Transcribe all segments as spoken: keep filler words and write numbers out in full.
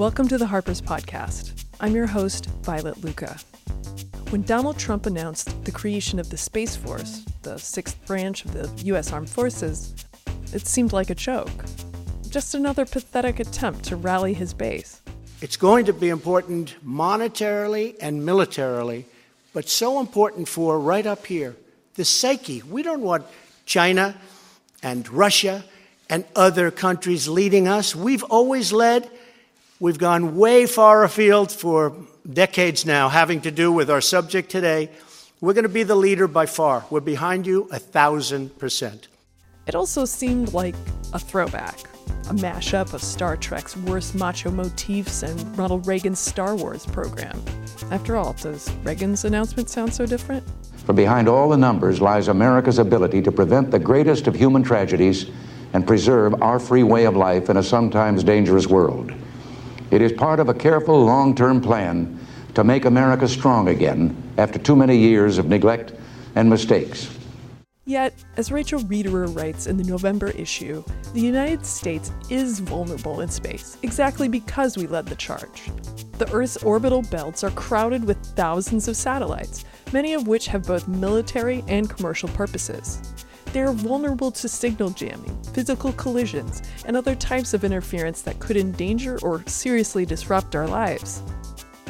Welcome to the Harper's Podcast. I'm your host, Violet Lucca. When Donald Trump announced the creation of the Space Force, the sixth branch of the U S Armed Forces, it seemed like a joke. Just another pathetic attempt to rally his base. It's going to be important monetarily and militarily, but so important for right up here, the psyche. We don't want China and Russia and other countries leading us. We've always led. We've gone way far afield for decades now, having to do with our subject today. We're going to be the leader by far. We're behind you a thousand percent. It also seemed like a throwback, a mashup of Star Trek's worst macho motifs and Ronald Reagan's Star Wars program. After all, does Reagan's announcement sound so different? For behind all the numbers lies America's ability to prevent the greatest of human tragedies and preserve our free way of life in a sometimes dangerous world. It is part of a careful long-term plan to make America strong again after too many years of neglect and mistakes. Yet, as Rachel Riederer writes in the November issue, the United States is vulnerable in space, exactly because we led the charge. The Earth's orbital belts are crowded with thousands of satellites, many of which have both military and commercial purposes. They are vulnerable to signal jamming, physical collisions, and other types of interference that could endanger or seriously disrupt our lives.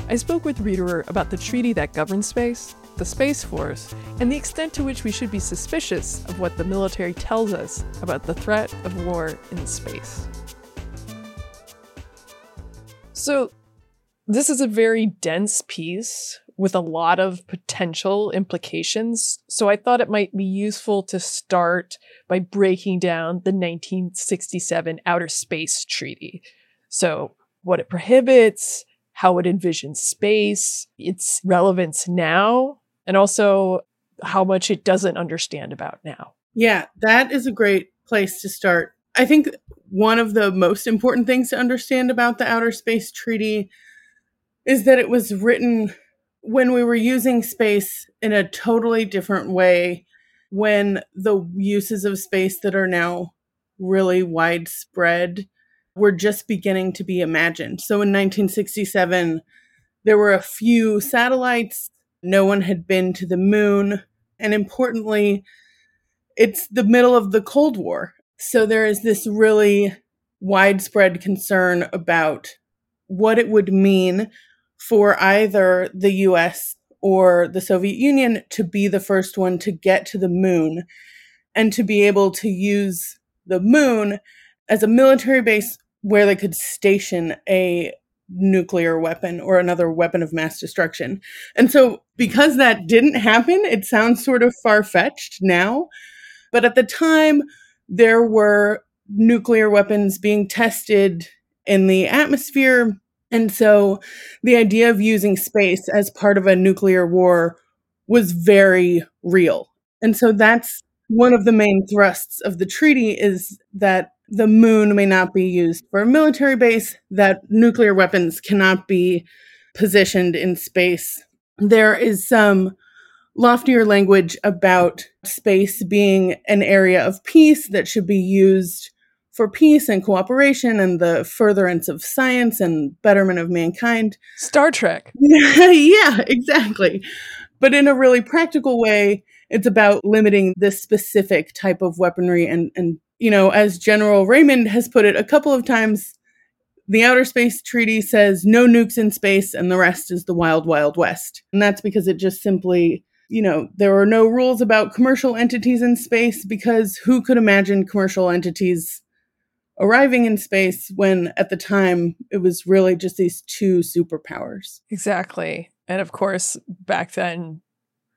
I spoke with Riederer about the treaty that governs space, the Space Force, and the extent to which we should be suspicious of what the military tells us about the threat of war in space. So, this is a very dense piece with a lot of potential implications. So I thought it might be useful to start by breaking down the nineteen sixty-seven Outer Space Treaty. So what it prohibits, how it envisions space, its relevance now, and also how much it doesn't understand about now. Yeah, that is a great place to start. I think one of the most important things to understand about the Outer Space Treaty is that it was written when we were using space in a totally different way, when the uses of space that are now really widespread were just beginning to be imagined. So in nineteen sixty-seven, there were a few satellites. No one had been to the moon. And importantly, it's the middle of the Cold War. So there is this really widespread concern about what it would mean for either the U S or the Soviet Union to be the first one to get to the moon and to be able to use the moon as a military base where they could station a nuclear weapon or another weapon of mass destruction. And so because that didn't happen, it sounds sort of far-fetched now. But at the time, there were nuclear weapons being tested in the atmosphere. And so the idea of using space as part of a nuclear war was very real. And so that's one of the main thrusts of the treaty, is that the moon may not be used for a military base, that nuclear weapons cannot be positioned in space. There is some loftier language about space being an area of peace that should be used for peace and cooperation and the furtherance of science and betterment of mankind. Star Trek. Yeah, exactly. But in a really practical way, it's about limiting this specific type of weaponry. And, and, you know, as General Raymond has put it a couple of times, the Outer Space Treaty says no nukes in space and the rest is the wild, wild west. And that's because it just simply, you know, there were no rules about commercial entities in space, because who could imagine commercial entities arriving in space when at the time it was really just these two superpowers. Exactly. And of course, back then,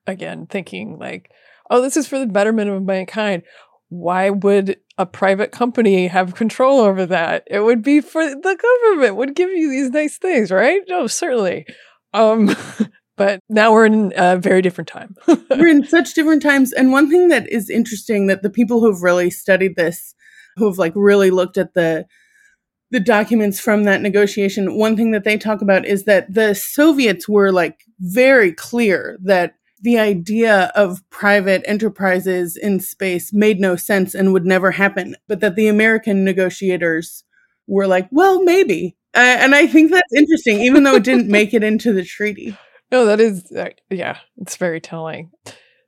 again, thinking like, oh, this is for the betterment of mankind. Why would a private company have control over that? It would be for the government would give you these nice things, right? No, certainly. Um, but now we're in a very different time. We're in such different times. And one thing that is interesting that the people who've really studied this, who have like really looked at the the documents from that negotiation, one thing that they talk about is that the Soviets were like very clear that the idea of private enterprises in space made no sense and would never happen, but that the American negotiators were like, well, maybe. Uh, and I think that's interesting, even though it didn't make it into the treaty. No, that is, uh, yeah, it's very telling.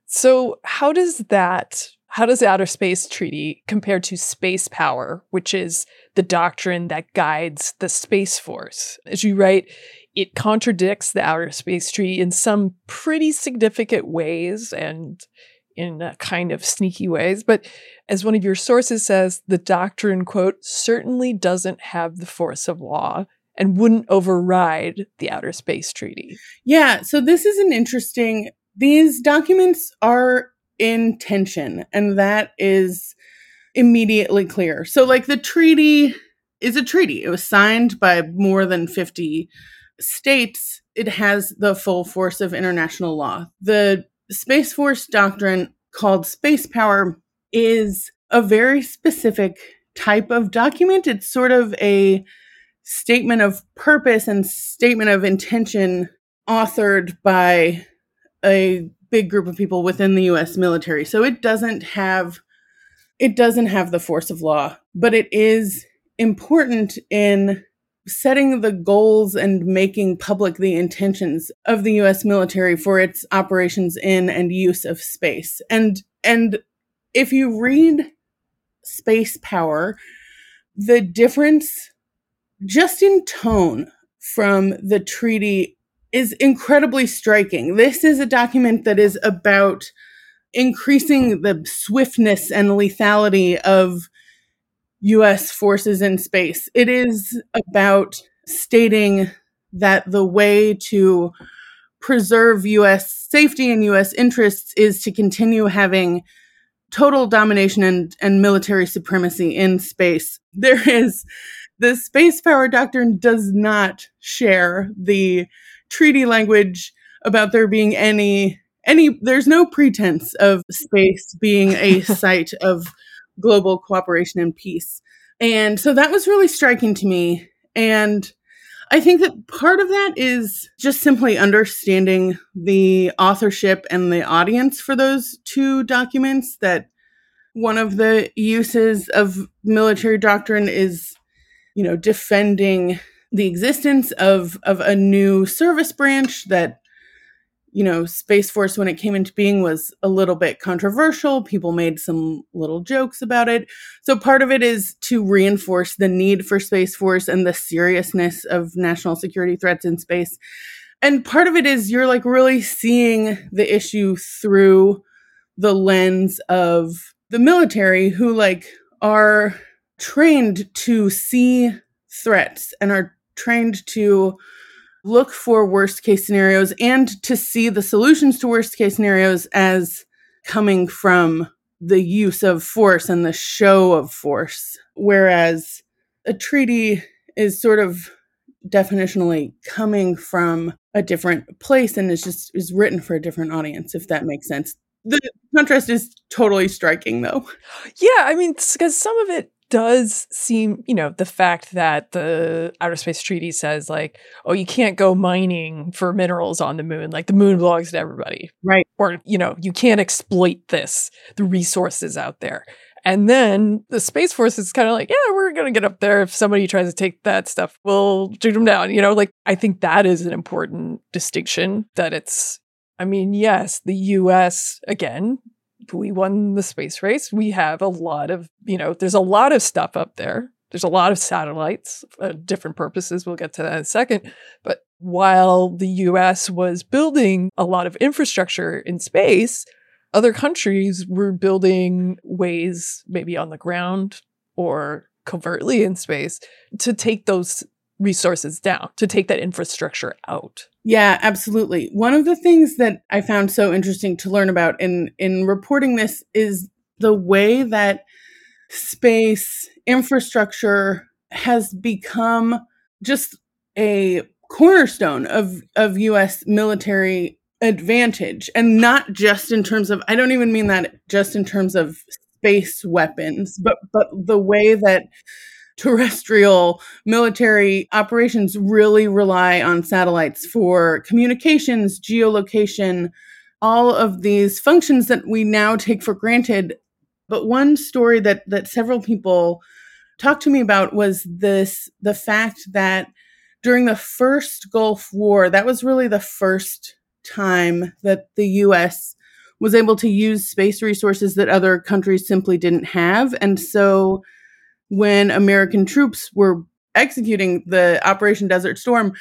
So how does that, how does the Outer Space Treaty compare to Space Power, which is the doctrine that guides the Space Force? As you write, it contradicts the Outer Space Treaty in some pretty significant ways and in a kind of sneaky ways. But as one of your sources says, the doctrine, quote, certainly doesn't have the force of law and wouldn't override the Outer Space Treaty. Yeah, so this is an interesting... These documents are in tension, and that is immediately clear. So, like, the treaty is a treaty. It was signed by more than fifty states. It has the full force of international law. The Space Force doctrine, called Space Power, is a very specific type of document. It's sort of a statement of purpose and statement of intention authored by a big group of people within the U S military. So it doesn't have it doesn't have the force of law, but it is important in setting the goals and making public the intentions of the U S military for its operations in and use of space. And and if you read Space Power, the difference just in tone from the treaty is incredibly striking. This is a document that is about increasing the swiftness and lethality of U S forces in space. It is about stating that the way to preserve U S safety and U S interests is to continue having total domination and, and military supremacy in space. There is, the Space Power doctrine does not share the treaty language about there being any, any, there's no pretense of space being a site of global cooperation and peace. And so that was really striking to me. And I think that part of that is just simply understanding the authorship and the audience for those two documents, that one of the uses of military doctrine is, you know, defending the existence of, of a new service branch that, you know, Space Force, when it came into being, was a little bit controversial. People made some little jokes about it. So part of it is to reinforce the need for Space Force and the seriousness of national security threats in space. And part of it is you're like really seeing the issue through the lens of the military, who like are trained to see threats and are trained to look for worst case scenarios and to see the solutions to worst case scenarios as coming from the use of force and the show of force. Whereas a treaty is sort of definitionally coming from a different place and is just is written for a different audience, if that makes sense. The contrast is totally striking, though. Yeah, I mean, because some of it does seem, you know, the fact that the Outer Space Treaty says, like, oh, you can't go mining for minerals on the moon. Like, the moon belongs to everybody. Right. Or, you know, you can't exploit this, the resources out there. And then the Space Force is kind of like, yeah, we're going to get up there. If somebody tries to take that stuff, we'll shoot them down. You know, like, I think that is an important distinction, that it's, I mean, yes, the U S, again, we won the space race. We have a lot of, you know, there's a lot of stuff up there. There's a lot of satellites for different purposes. We'll get to that in a second. But while the U S was building a lot of infrastructure in space, other countries were building ways, maybe on the ground or covertly in space, to take those resources down, to take that infrastructure out. Yeah, absolutely. One of the things that I found so interesting to learn about in, in reporting this is the way that space infrastructure has become just a cornerstone of, of U S military advantage. And not just in terms of, I don't even mean that just in terms of space weapons, but but the way that terrestrial military operations really rely on satellites for communications, geolocation, all of these functions that we now take for granted. But one story that that several people talked to me about was this, the fact that during the first Gulf War, that was really the first time that the U S was able to use space resources that other countries simply didn't have. And so when American troops were executing the Operation Desert Storm,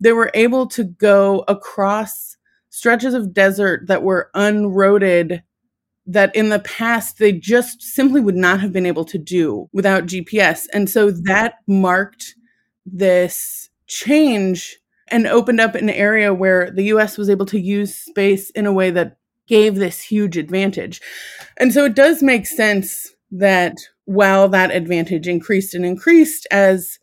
they were able to go across stretches of desert that were unroaded, that in the past they just simply would not have been able to do without G P S. And so that marked this change and opened up an area where the U S was able to use space in a way that gave this huge advantage. And so it does make sense that while that advantage increased and increased as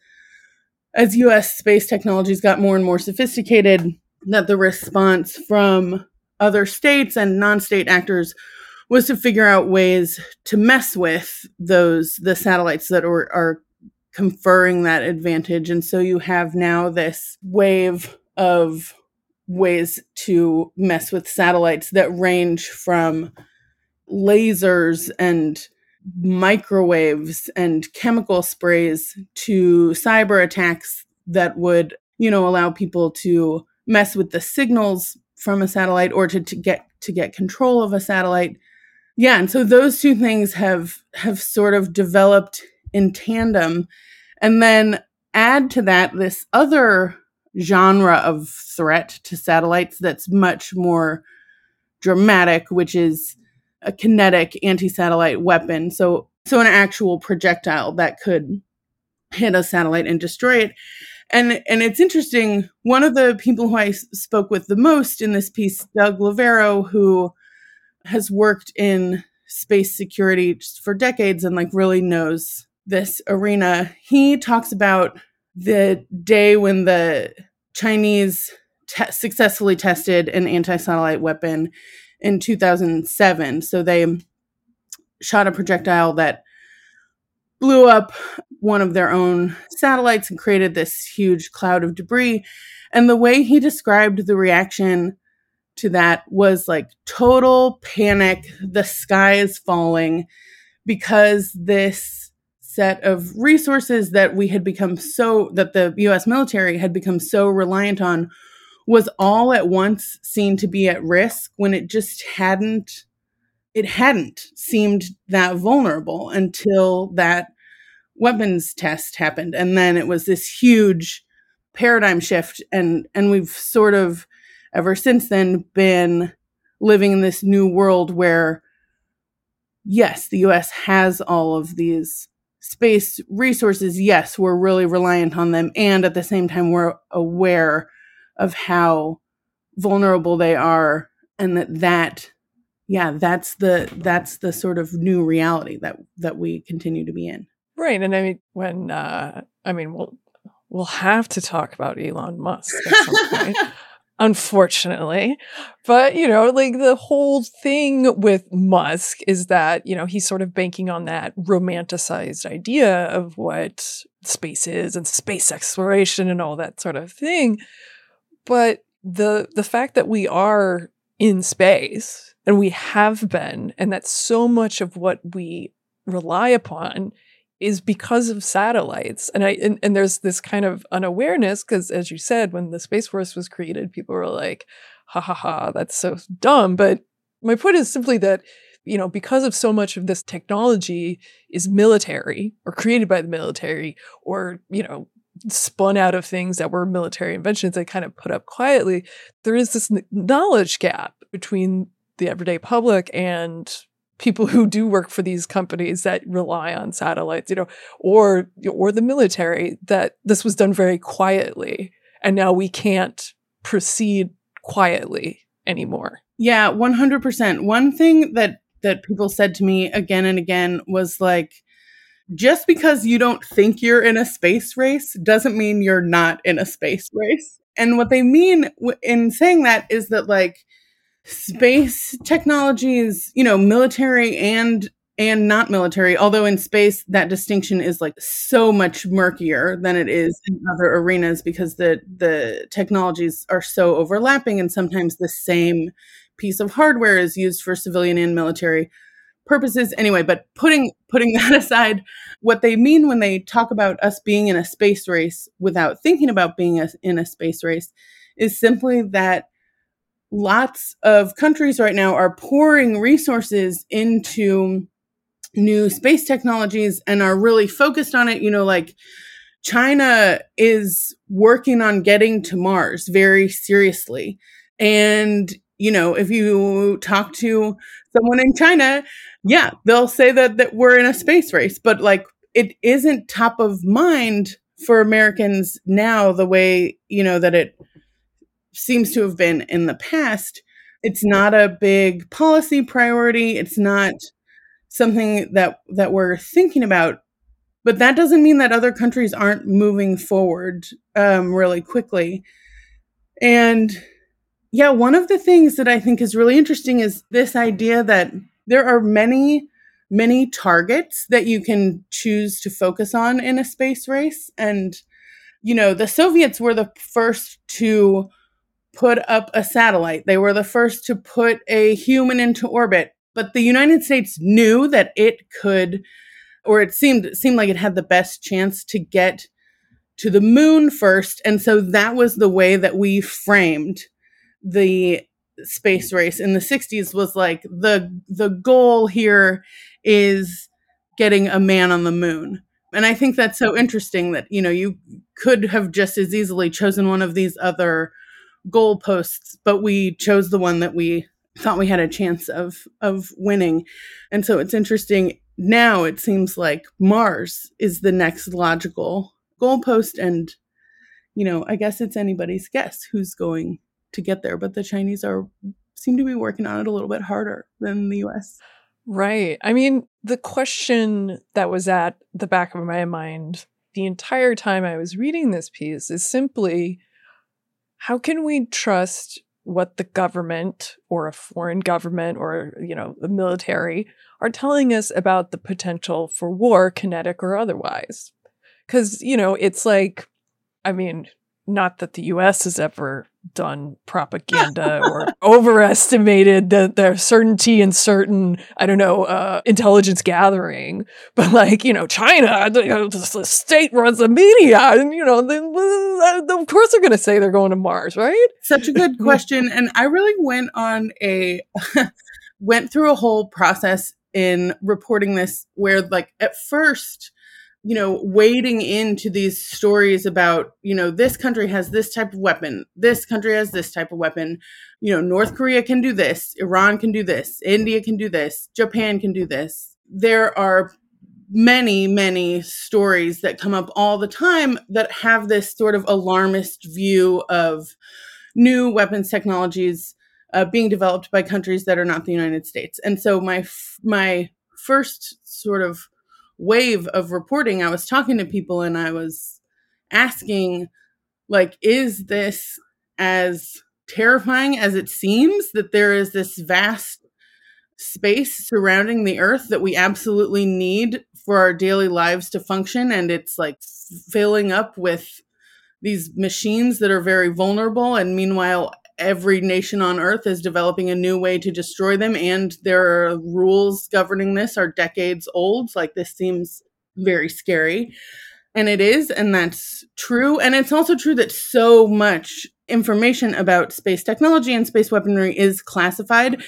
As U S space technologies got more and more sophisticated, that the response from other states and non-state actors was to figure out ways to mess with those the satellites that are, are conferring that advantage. And so you have now this wave of ways to mess with satellites that range from lasers and microwaves and chemical sprays to cyber attacks that would, you know, allow people to mess with the signals from a satellite or to, to get to get control of a satellite. Yeah, and so those two things have have sort of developed in tandem. And then add to that this other genre of threat to satellites that's much more dramatic, which is a kinetic anti-satellite weapon. So, so an actual projectile that could hit a satellite and destroy it. And, and it's interesting. One of the people who I s- spoke with the most in this piece, Doug Levero, who has worked in space security for decades and like really knows this arena. He talks about the day when the Chinese te- successfully tested an anti-satellite weapon in two thousand seven. So they shot a projectile that blew up one of their own satellites and created this huge cloud of debris. And the way he described the reaction to that was like total panic. The sky is falling, because this set of resources that we had become so, that the U S military had become so reliant on, was all at once seen to be at risk when it just hadn't, it hadn't seemed that vulnerable until that weapons test happened. And then it was this huge paradigm shift. And, and we've sort of ever since then been living in this new world where, yes, the U S has all of these space resources. Yes, we're really reliant on them. And at the same time, we're aware of how vulnerable they are, and that that yeah that's the that's the sort of new reality that that we continue to be in. Right. And I mean, when uh I mean we'll we'll have to talk about Elon Musk at some point, unfortunately. But you know, like the whole thing with Musk is that, you know, he's sort of banking on that romanticized idea of what space is and space exploration and all that sort of thing. But the the fact that we are in space, and we have been, and that so much of what we rely upon is because of satellites. And I and, and there's this kind of unawareness, because as you said, when the Space Force was created, people were like, ha ha ha, that's so dumb. But my point is simply that, you know, because of so much of this technology is military or created by the military, or, you know, spun out of things that were military inventions that kind of put up quietly, there is this knowledge gap between the everyday public and people who do work for these companies that rely on satellites, you know, or or the military, that this was done very quietly. And now we can't proceed quietly anymore. Yeah, one hundred percent. One thing that that people said to me again and again was like, just because you don't think you're in a space race doesn't mean you're not in a space race. And what they mean w- in saying that is that, like, space technologies, you know, military and and not military, although in space that distinction is like so much murkier than it is in other arenas, because the the technologies are so overlapping, and sometimes the same piece of hardware is used for civilian and military purposes. Anyway, but putting putting that aside, what they mean when they talk about us being in a space race without thinking about being a, in a space race is simply that lots of countries right now are pouring resources into new space technologies and are really focused on it. You know, like China is working on getting to Mars very seriously. And, you know, if you talk to someone in China, yeah, they'll say that, that we're in a space race, but like it isn't top of mind for Americans now the way, you know, that it seems to have been in the past. It's not a big policy priority. It's not something that, that we're thinking about. But that doesn't mean that other countries aren't moving forward um, really quickly. And yeah, one of the things that I think is really interesting is this idea that there are many, many targets that you can choose to focus on in a space race. And, you know, the Soviets were the first to put up a satellite. They were the first to put a human into orbit. But the United States knew that it could, or it seemed it seemed like it had the best chance to get to the moon first. And so that was the way that we framed the space race in the sixties, was like the the goal here is getting a man on the moon. And I think that's so interesting that, you know, you could have just as easily chosen one of these other goalposts, but we chose the one that we thought we had a chance of of winning. And so it's interesting. Now it seems like Mars is the next logical goalpost. And, you know, I guess it's anybody's guess who's going to get there. But the Chinese are seem to be working on it a little bit harder than the U S. Right. I mean, the question that was at the back of my mind the entire time I was reading this piece is simply, how can we trust what the government or a foreign government or, you know, the military are telling us about the potential for war, kinetic or otherwise? Because, you know, it's like, I mean, not that the U S has ever done propaganda or overestimated the, their certainty in certain, I don't know, uh, intelligence gathering. But like, you know, China, the, the state runs the media, and, you know, they, of course they're going to say they're going to Mars, right? Such a good question. And I really went on a, went through a whole process in reporting this where, like, at first, you know, wading into these stories about, you know, this country has this type of weapon, this country has this type of weapon, you know, North Korea can do this, Iran can do this, India can do this, Japan can do this. There are many, many stories that come up all the time that have this sort of alarmist view of new weapons technologies uh, being developed by countries that are not the United States. And so my f- my first sort of wave of reporting, I was talking to people and I was asking, like, is this as terrifying as it seems, that there is this vast space surrounding the earth that we absolutely need for our daily lives to function, and it's like filling up with these machines that are very vulnerable, and meanwhile every nation on earth is developing a new way to destroy them. And their rules governing this are decades old. Like, this seems very scary. And it is. And that's true. And it's also true that so much information about space technology and space weaponry is classified.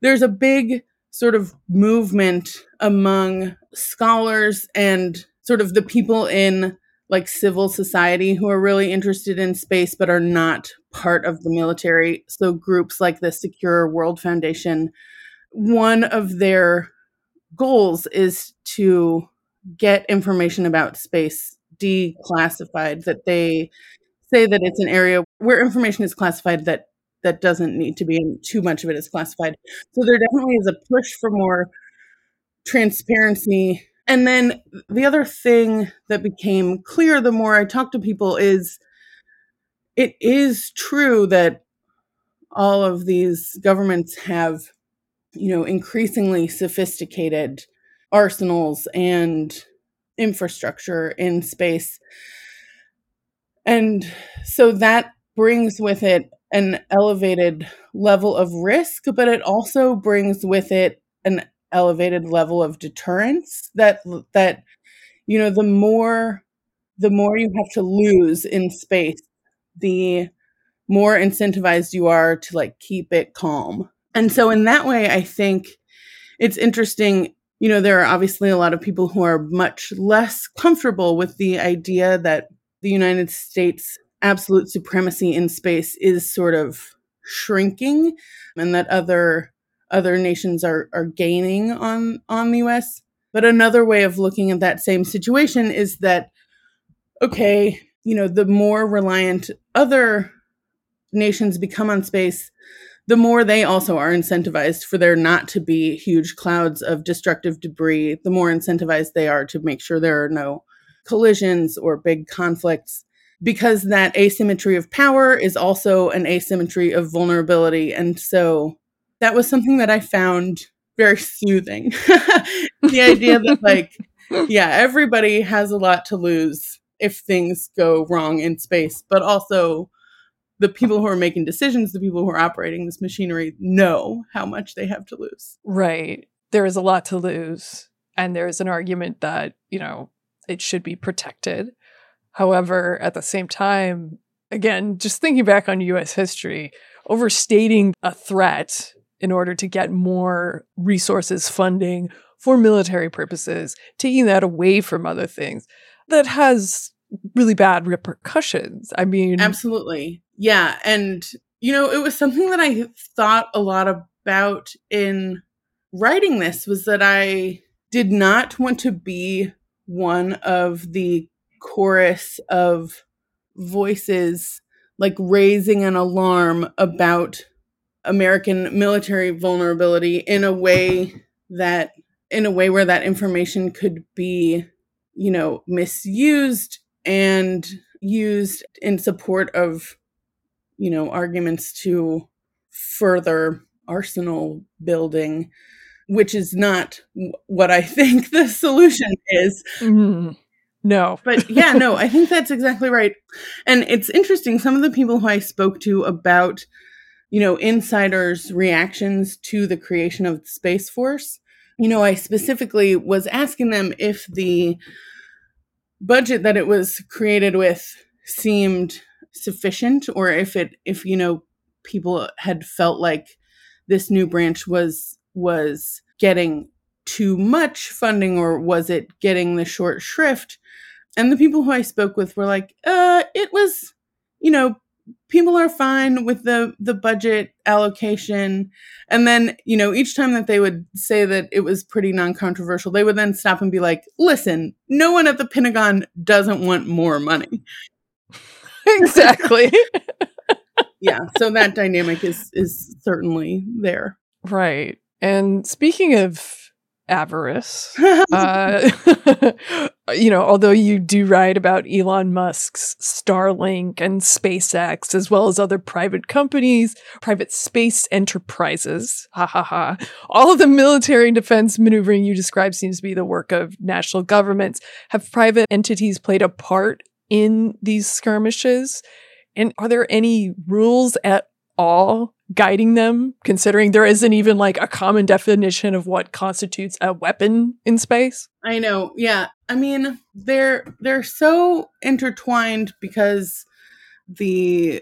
There's a big sort of movement among scholars and sort of the people in, like, civil society who are really interested in space but are not part of the military. So groups like the Secure World Foundation, one of their goals is to get information about space declassified, that they say that it's an area where information is classified that that doesn't need to be, and too much of it is classified. So there definitely is a push for more transparency. And then the other thing that became clear the more I talked to people is, it is true that all of these governments have, you know, increasingly sophisticated arsenals and infrastructure in space. And so that brings with it an elevated level of risk, but it also brings with it an elevated level of deterrence that, that, you know, the more, the more you have to lose in space, the more incentivized you are to like keep it calm. And so in that way, I think it's interesting. You know, there are obviously a lot of people who are much less comfortable with the idea that the United States' absolute supremacy in space is sort of shrinking and that other other nations are are gaining on on the U S. But another way of looking at that same situation is that, okay, you know, the more reliant other nations become on space, the more they also are incentivized for there not to be huge clouds of destructive debris, the more incentivized they are to make sure there are no collisions or big conflicts, because that asymmetry of power is also an asymmetry of vulnerability. And so that was something that I found very soothing. The idea that, like, yeah, everybody has a lot to lose if things go wrong in space, but also the people who are making decisions, the people who are operating this machinery know how much they have to lose. Right. There is a lot to lose. And there is an argument that, you know, it should be protected. However, at the same time, again, just thinking back on U S history, overstating a threat in order to get more resources, funding for military purposes, taking that away from other things, that has really bad repercussions. I mean, absolutely. Yeah. And, you know, it was something that I thought a lot about in writing this, was that I did not want to be one of the chorus of voices like raising an alarm about American military vulnerability in a way that, in a way where that information could be, you know, misused and used in support of, you know, arguments to further arsenal building, which is not w- what I think the solution is. Mm, no. But yeah, no, I think that's exactly right. And it's interesting. Some of the people who I spoke to about, you know, insiders' reactions to the creation of the Space Force, you know, I specifically was asking them if the budget that it was created with seemed sufficient, or if it, if, you know, people had felt like this new branch was, was getting too much funding, or was it getting the short shrift? And the people who I spoke with were like, uh, it was, you know, people are fine with the, the budget allocation. And then, you know, each time that they would say that it was pretty non-controversial, they would then stop and be like, listen, no one at the Pentagon doesn't want more money. Exactly. Yeah. So that dynamic is, is certainly there. Right. And speaking of avarice, uh, you know, although you do write about Elon Musk's Starlink and SpaceX, as well as other private companies, private space enterprises, ha ha ha, all of the military and defense maneuvering you describe seems to be the work of national governments. Have private entities played a part in these skirmishes? And are there any rules at all guiding them, considering there isn't even like a common definition of what constitutes a weapon in space? I know. Yeah. I mean, they're they're so intertwined, because the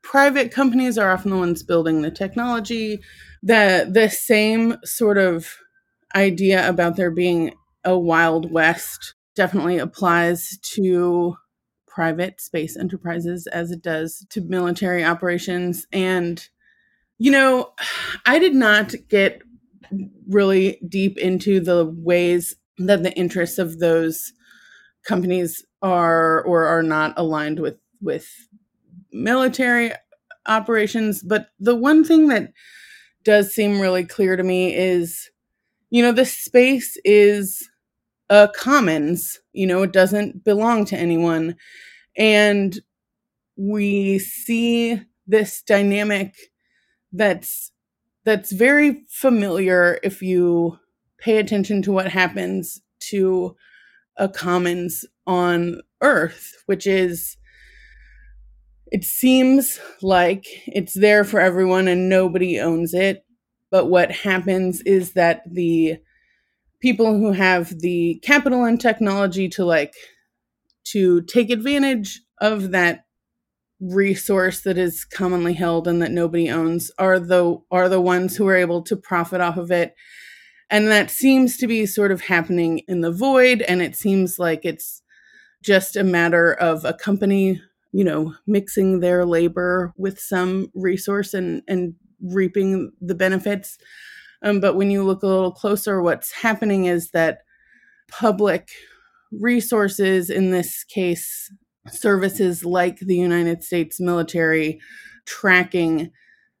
private companies are often the ones building the technology. The the same sort of idea about there being a Wild West definitely applies to private space enterprises as it does to military operations. And, you know, I did not get really deep into the ways that the interests of those companies are or are not aligned with, with military operations. But the one thing that does seem really clear to me is, you know, the space is a commons, you know, it doesn't belong to anyone. And we see this dynamic that's that's very familiar if you pay attention to what happens to a commons on Earth, which is, it seems like it's there for everyone and nobody owns it. But what happens is that the people who have the capital and technology to like to take advantage of that resource that is commonly held and that nobody owns are the are the ones who are able to profit off of it. And that seems to be sort of happening in the void. And it seems like it's just a matter of a company, you know, mixing their labor with some resource and, and reaping the benefits. Um, but when you look a little closer, what's happening is that public resources, in this case, services like the United States military, tracking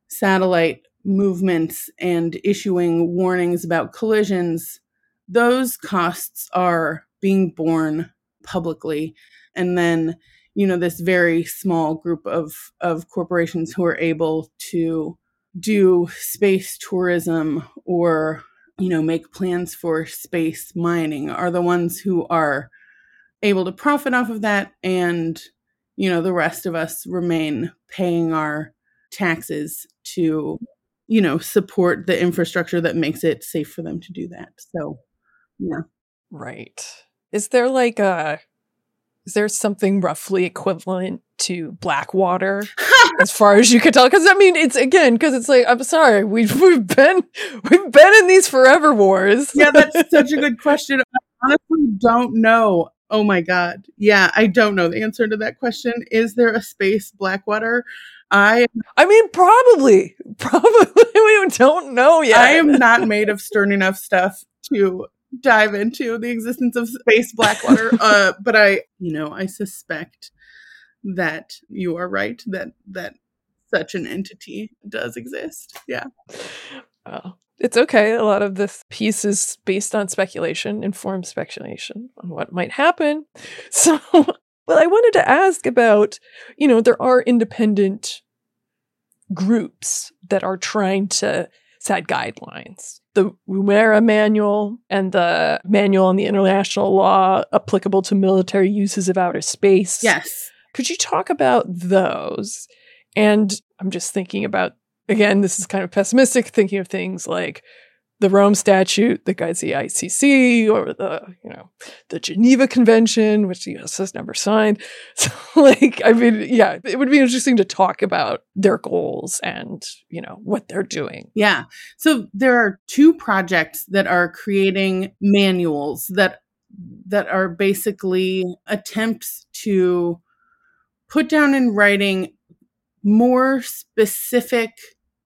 satellite movements and issuing warnings about collisions, those costs are being borne publicly. And then, you know, this very small group of, of corporations who are able to do space tourism or, you know, make plans for space mining are the ones who are able to profit off of that. And, you know, the rest of us remain paying our taxes to, you know, support the infrastructure that makes it safe for them to do that. So, yeah. Right. Is there like a, is there something roughly equivalent to Blackwater as far as you could tell? Because I mean, it's again, because it's like, I'm sorry, we've, we've been we've been in these forever wars. Yeah, that's such a good question. I honestly don't know. Oh my God. Yeah, I don't know the answer to that question. Is there a space Blackwater? I I mean, probably. Probably. We don't know yet. I am not made of stern enough stuff to dive into the existence of space Blackwater. Uh, but I, you know, I suspect that you are right, that that such an entity does exist. Yeah. Oh, it's okay. A lot of this piece is based on speculation, informed speculation on what might happen. So, well, I wanted to ask about, you know, there are independent groups that are trying to set guidelines. The Woomera Manual and the Manual on the International Law Applicable to Military Uses of Outer Space. Yes. Could you talk about those? And I'm just thinking about, again, this is kind of pessimistic, thinking of things like the Rome Statute that guides the I C C, or the, you know, the Geneva Convention, which the U S has never signed. So, like, I mean, yeah, it would be interesting to talk about their goals and, you know, what they're doing. Yeah. So there are two projects that are creating manuals that that are basically attempts to put down in writing more specific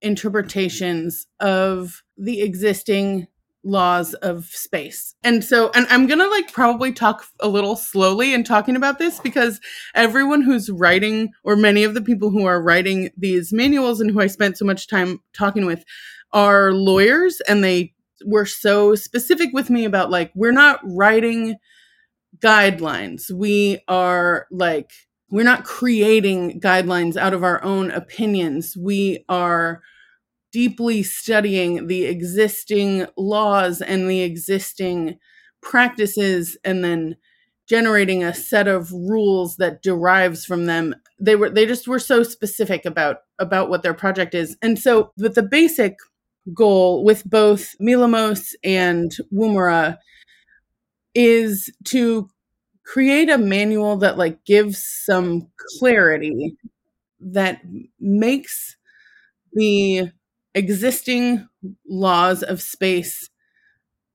interpretations of the existing laws of space. And so, and I'm going to like probably talk a little slowly in talking about this, because everyone who's writing, or many of the people who are writing these manuals and who I spent so much time talking with, are lawyers. And they were so specific with me about like, we're not writing guidelines. We are like, we're not creating guidelines out of our own opinions. We are deeply studying the existing laws and the existing practices, and then generating a set of rules that derives from them. They were they just were so specific about, about what their project is. And so with the basic goal with both Milamos and Woomera is to create a manual that like gives some clarity that makes the existing laws of space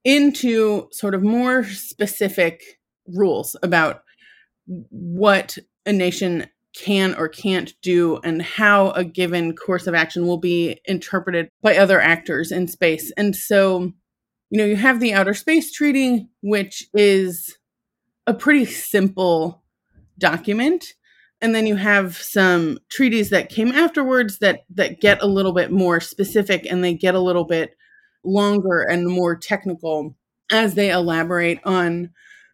into sort of more specific rules about what a nation can or can't do and how a given course of action will be interpreted by other actors in space. And so, you know, you have the Outer Space Treaty, which is a pretty simple document. And then you have some treaties that came afterwards that, that get a little bit more specific, and they get a little bit longer and more technical as they elaborate on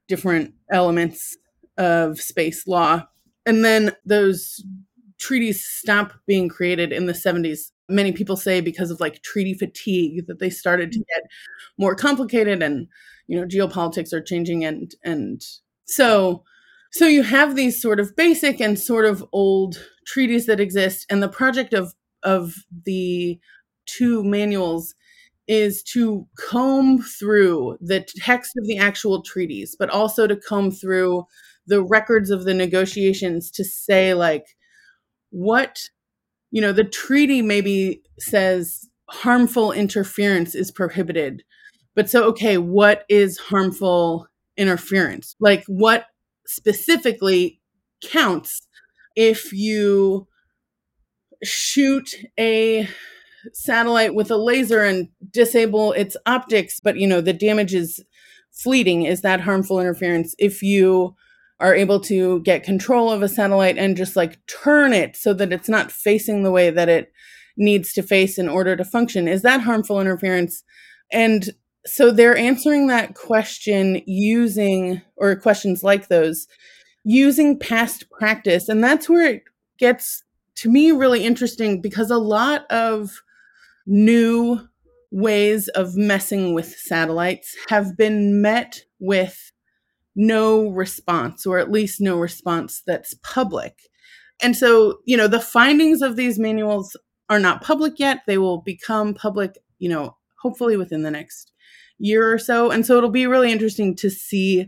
different elements of space law. And then those treaties stop being created in the seventies. Many people say because of like treaty fatigue that they started to get more complicated, and, you know, geopolitics are changing, and, and, So, so you have these sort of basic and sort of old treaties that exist, and the project of of the two manuals is to comb through the text of the actual treaties, but also to comb through the records of the negotiations to say, like, what, you know, the treaty maybe says harmful interference is prohibited. But so, okay, what is harmful interference? Like, what specifically counts if you shoot a satellite with a laser and disable its optics, but, you know, the damage is fleeting? Is that harmful interference? If you are able to get control of a satellite and just, like, turn it so that it's not facing the way that it needs to face in order to function, is that harmful interference? And so they're answering that question using, or questions like those, using past practice. And that's where it gets, to me, really interesting, because a lot of new ways of messing with satellites have been met with no response, or at least no response that's public. And so, you know, the findings of these manuals are not public yet. They will become public, you know, hopefully within the next year or so. And so it'll be really interesting to see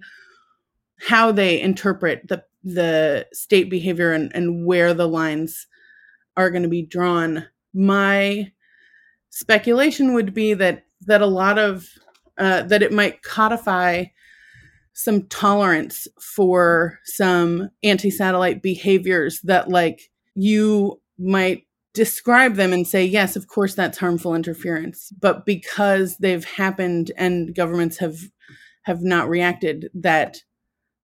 how they interpret the the state behavior and, and where the lines are going to be drawn. My speculation would be that that a lot of uh, that it might codify some tolerance for some anti-satellite behaviors that, like, you might describe them and say, yes, of course, that's harmful interference. But because they've happened and governments have have not reacted, that,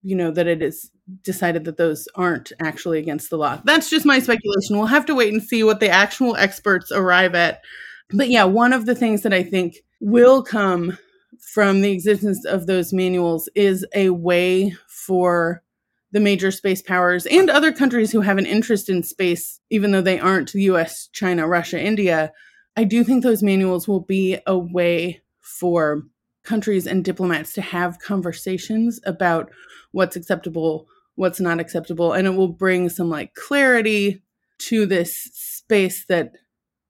you know, that it is decided that those aren't actually against the law. That's just my speculation. We'll have to wait and see what the actual experts arrive at. But yeah, one of the things that I think will come from the existence of those manuals is a way for the major space powers and other countries who have an interest in space, even though they aren't the U S, China, Russia, India. I do think those manuals will be a way for countries and diplomats to have conversations about what's acceptable, what's not acceptable. And it will bring some, like, clarity to this space that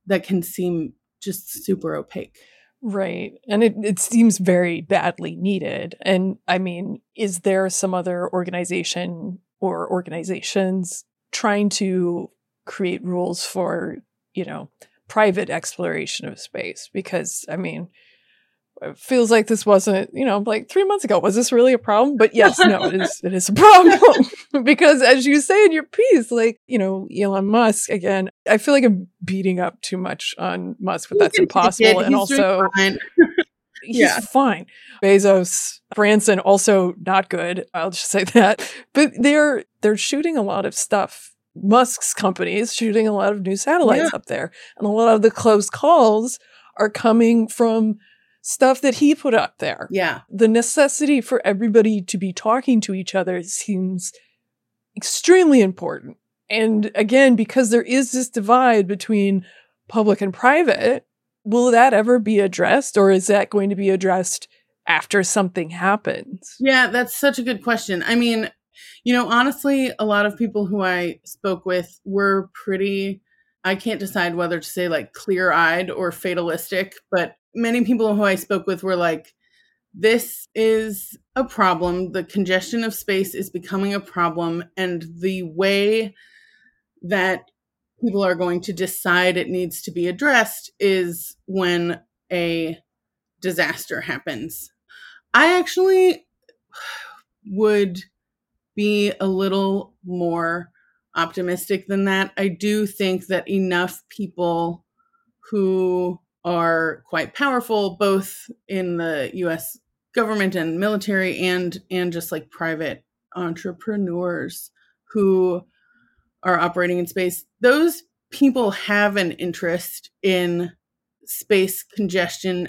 that can seem just super opaque. Right. And it, it seems very badly needed. And I mean, is there some other organization or organizations trying to create rules for, you know, private exploration of space? Because, I mean, it feels like this wasn't, you know, like three months ago, was this really a problem? But yes, no, it is, it is a problem. Because as you say in your piece, like, you know, Elon Musk, again, I feel like I'm beating up too much on Musk, but that's impossible. And he's also, fine. he's yeah. fine. Bezos, Branson, also not good. I'll just say that. But they're they're shooting a lot of stuff. Musk's company is shooting a lot of new satellites yeah. up there. And a lot of the close calls are coming from stuff that he put up there. Yeah. The necessity for everybody to be talking to each other seems extremely important. And again, because there is this divide between public and private, will that ever be addressed, or is that going to be addressed after something happens? Yeah, that's such a good question. I mean, you know, honestly, a lot of people who I spoke with were pretty, I can't decide whether to say, like, clear-eyed or fatalistic, but many people who I spoke with were like, this is a problem. The congestion of space is becoming a problem. And the way that people are going to decide it needs to be addressed is when a disaster happens. I actually would be a little more optimistic than that. I do think that enough people who are quite powerful, both in the U S government and military and and just like private entrepreneurs who are operating in space, those people have an interest in space congestion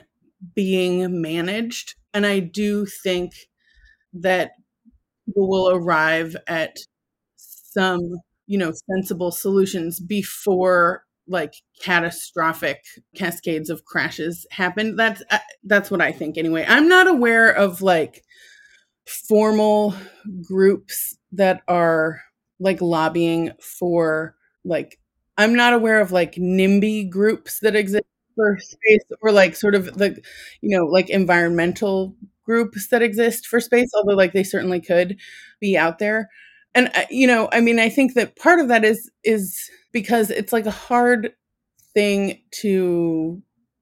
being managed. And I do think that we will arrive at some, you know, sensible solutions before like catastrophic cascades of crashes happen. That's uh, that's what I think anyway. I'm not aware of like formal groups that are like lobbying for like, I'm not aware of like NIMBY groups that exist for space, or like sort of the, you know, like environmental groups that exist for space, although like they certainly could be out there. And, you know, I mean, I think that part of that is, is because it's like a hard thing to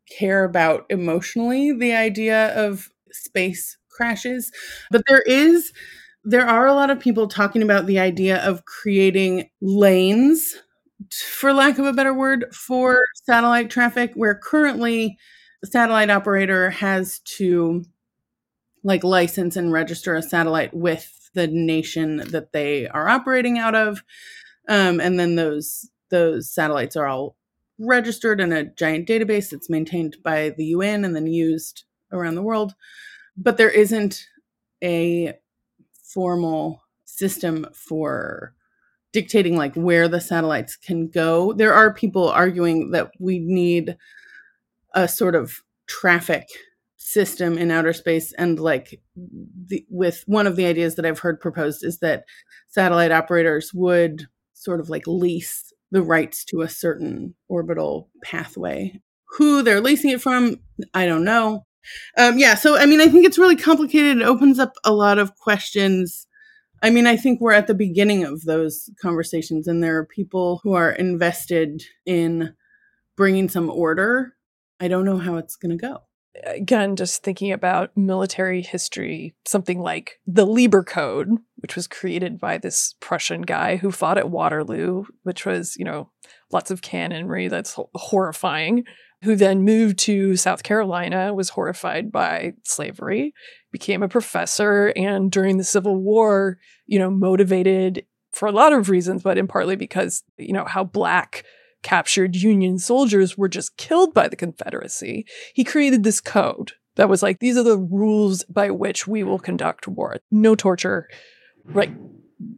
care about emotionally, the idea of space crashes. But there is, there are a lot of people talking about the idea of creating lanes, for lack of a better word, for satellite traffic, where currently the satellite operator has to like license and register a satellite with the nation that they are operating out of. Um, and then those those satellites are all registered in a giant database that's maintained by the U N and then used around the world. But there isn't a formal system for dictating like where the satellites can go. There are people arguing that we need a sort of traffic system in outer space, and like the, with one of the ideas that I've heard proposed is that satellite operators would sort of like lease the rights to a certain orbital pathway. Who they're leasing it from, I don't know. Um, yeah, so I mean, I think it's really complicated. It opens up a lot of questions. I mean, I think we're at the beginning of those conversations, and there are people who are invested in bringing some order. I don't know how it's going to go. Again, just thinking about military history, something like the Lieber Code, which was created by this Prussian guy who fought at Waterloo, which was, you know, lots of cannonry. That's horrifying. Who then moved to South Carolina, was horrified by slavery, became a professor, and during the Civil War, you know, motivated for a lot of reasons, but in partly because, you know, how Black captured Union soldiers were just killed by the Confederacy. He created this code that was like, these are the rules by which we will conduct war. No torture, right?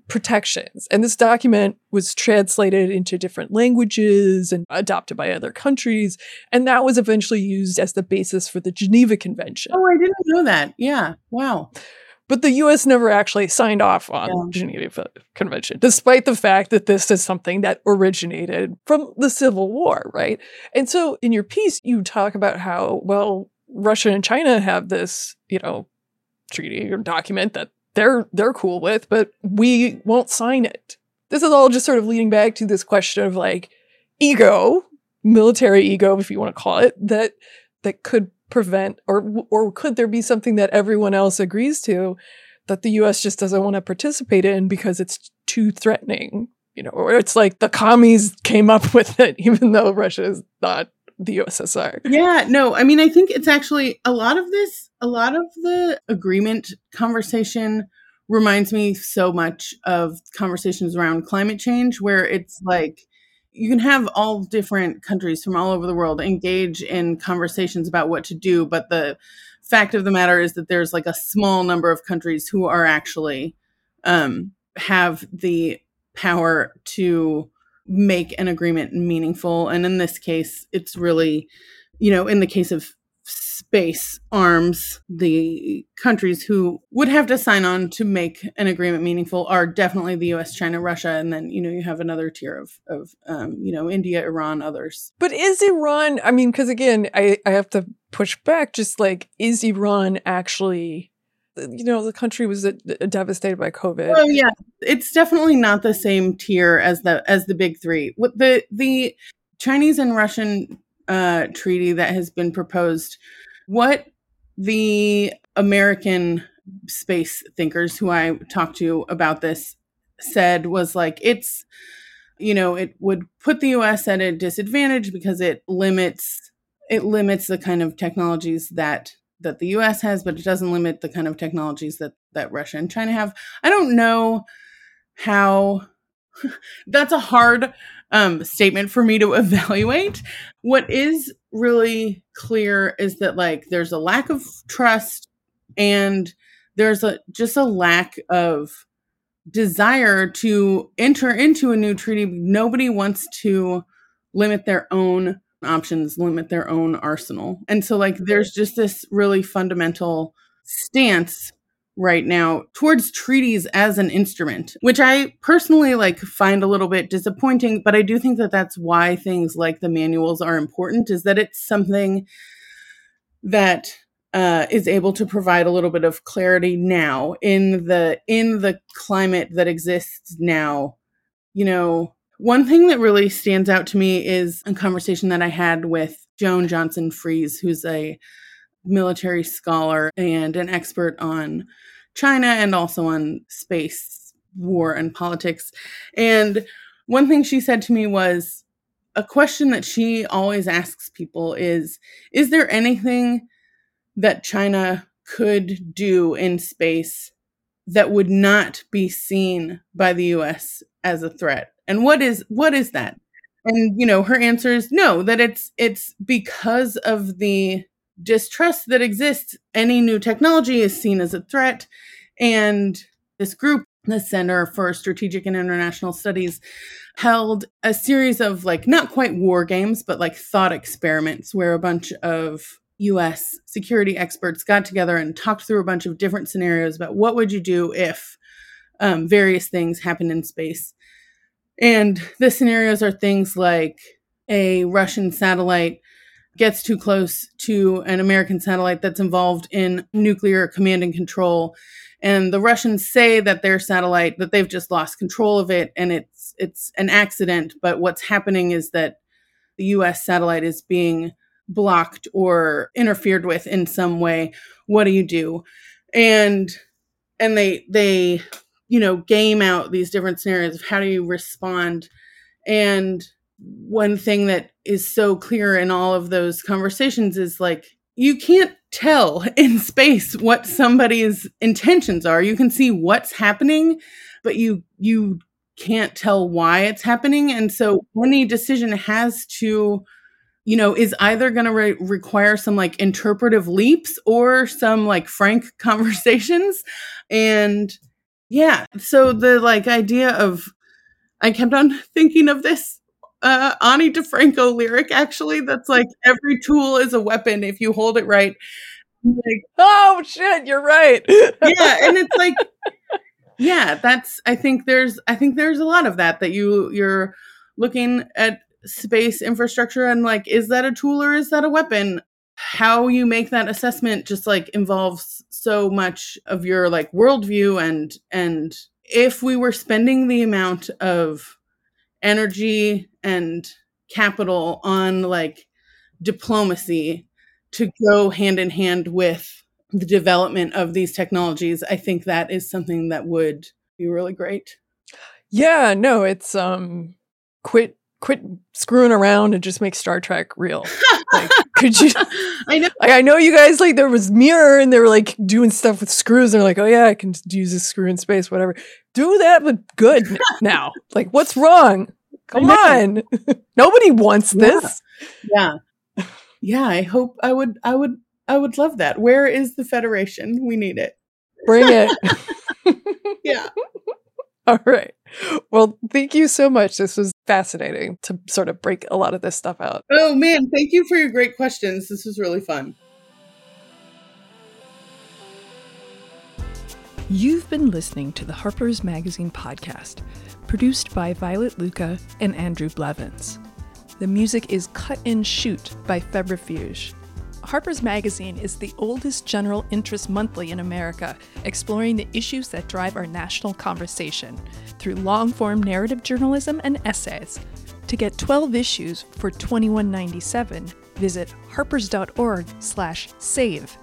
Protections. And this document was translated into different languages and adopted by other countries. And that was eventually used as the basis for the Geneva Convention. Oh, I didn't know that. Yeah. Wow. But the U S never actually signed off on yeah. the Geneva Convention, despite the fact that this is something that originated from the Civil War, right? And so in your piece, you talk about how, well, Russia and China have this, you know, treaty or document that They're they're cool with, but we won't sign it. This is all just sort of leading back to this question of like ego, military ego, if you want to call it, that that could prevent, or or could there be something that everyone else agrees to that the U S just doesn't want to participate in because it's too threatening, you know, or it's like the commies came up with it, even though Russia is not the U S S R. Yeah, no, I mean, I think it's actually a lot of this, a lot of the agreement conversation reminds me so much of conversations around climate change, where it's like you can have all different countries from all over the world engage in conversations about what to do. But the fact of the matter is that there's like a small number of countries who are actually um, have the power to make an agreement meaningful. And in this case, it's really, you know, in the case of space arms, the countries who would have to sign on to make an agreement meaningful are definitely the U S, China, Russia. And then, you know, you have another tier of, of um, you know, India, Iran, others. But is Iran, I mean, because again, I, I have to push back, just like, is Iran actually, you know, the country was devastated by COVID. Oh, yeah. It's definitely not the same tier as the as the big three. What the the Chinese and Russian uh, treaty that has been proposed, what the American space thinkers who I talked to about this said was like, it's, you know, it would put the U S at a disadvantage because it limits it limits the kind of technologies that that the U S has, but it doesn't limit the kind of technologies that, that Russia and China have. I don't know how that's a hard um, statement for me to evaluate. What is really clear is that like there's a lack of trust, and there's a just a lack of desire to enter into a new treaty. Nobody wants to limit their own options, limit their own arsenal. And so like there's just this really fundamental stance right now towards treaties as an instrument, which I personally like find a little bit disappointing. But I do think that that's why things like the manuals are important, is that it's something that uh, is able to provide a little bit of clarity now in the in the climate that exists now. You know, one thing that really stands out to me is a conversation that I had with Joan Johnson Freeze, who's a military scholar and an expert on China and also on space, war, and politics. And one thing she said to me was, a question that she always asks people is, is there anything that China could do in space that would not be seen by the U S as a threat? And what is what is that? And, you know, her answer is no, that it's it's because of the distrust that exists, any new technology is seen as a threat. And this group, the Center for Strategic and International Studies, held a series of like not quite war games, but like thought experiments where a bunch of U S security experts got together and talked through a bunch of different scenarios about what would you do if um, various things happened in space. And the scenarios are things like a Russian satellite gets too close to an American satellite that's involved in nuclear command and control. And the Russians say that their satellite, that they've just lost control of it and it's it's an accident. But what's happening is that the U S satellite is being blocked or interfered with in some way. What do you do? And and they they, you know, game out these different scenarios of how do you respond. And one thing that is so clear in all of those conversations is like, you can't tell in space what somebody's intentions are. You can see what's happening, but you you can't tell why it's happening. And so any decision has to, you know, is either going to re- require some like interpretive leaps or some like frank conversations. And yeah, so the like idea of, I kept on thinking of this Uh, Ani DiFranco lyric, actually, that's like, every tool is a weapon if you hold it right. Like, oh shit, you're right. Yeah, and it's like, yeah, that's. I think there's. I think there's a lot of that that you you're looking at space infrastructure and like, is that a tool or is that a weapon? How you make that assessment just like involves so much of your like worldview and and if we were spending the amount of energy and capital on like diplomacy to go hand in hand with the development of these technologies, I think that is something that would be really great. Yeah, no, it's um, quit quit screwing around and just make Star Trek real. Like, could you? I know. Like, I know you guys like there was Mirror and they were like doing stuff with screws. And they're like, oh yeah, I can use this screw in space, whatever. Do that with good n- now. Like, what's wrong? Come on. Nobody wants this. Yeah. yeah. Yeah. I hope I would, I would, I would love that. Where is the Federation? We need it. Bring it. Yeah. All right. Well, thank you so much. This was fascinating to sort of break a lot of this stuff out. Oh man. Thank you for your great questions. This was really fun. You've been listening to the Harper's Magazine podcast, produced by Violet Lucca and Andrew Blevins. The music is Cut and Shoot by Febrifuge. Harper's Magazine is the oldest general interest monthly in America, exploring the issues that drive our national conversation through long-form narrative journalism and essays. To get twelve issues for twenty-one dollars and ninety-seven cents, visit harpers dot org slash save.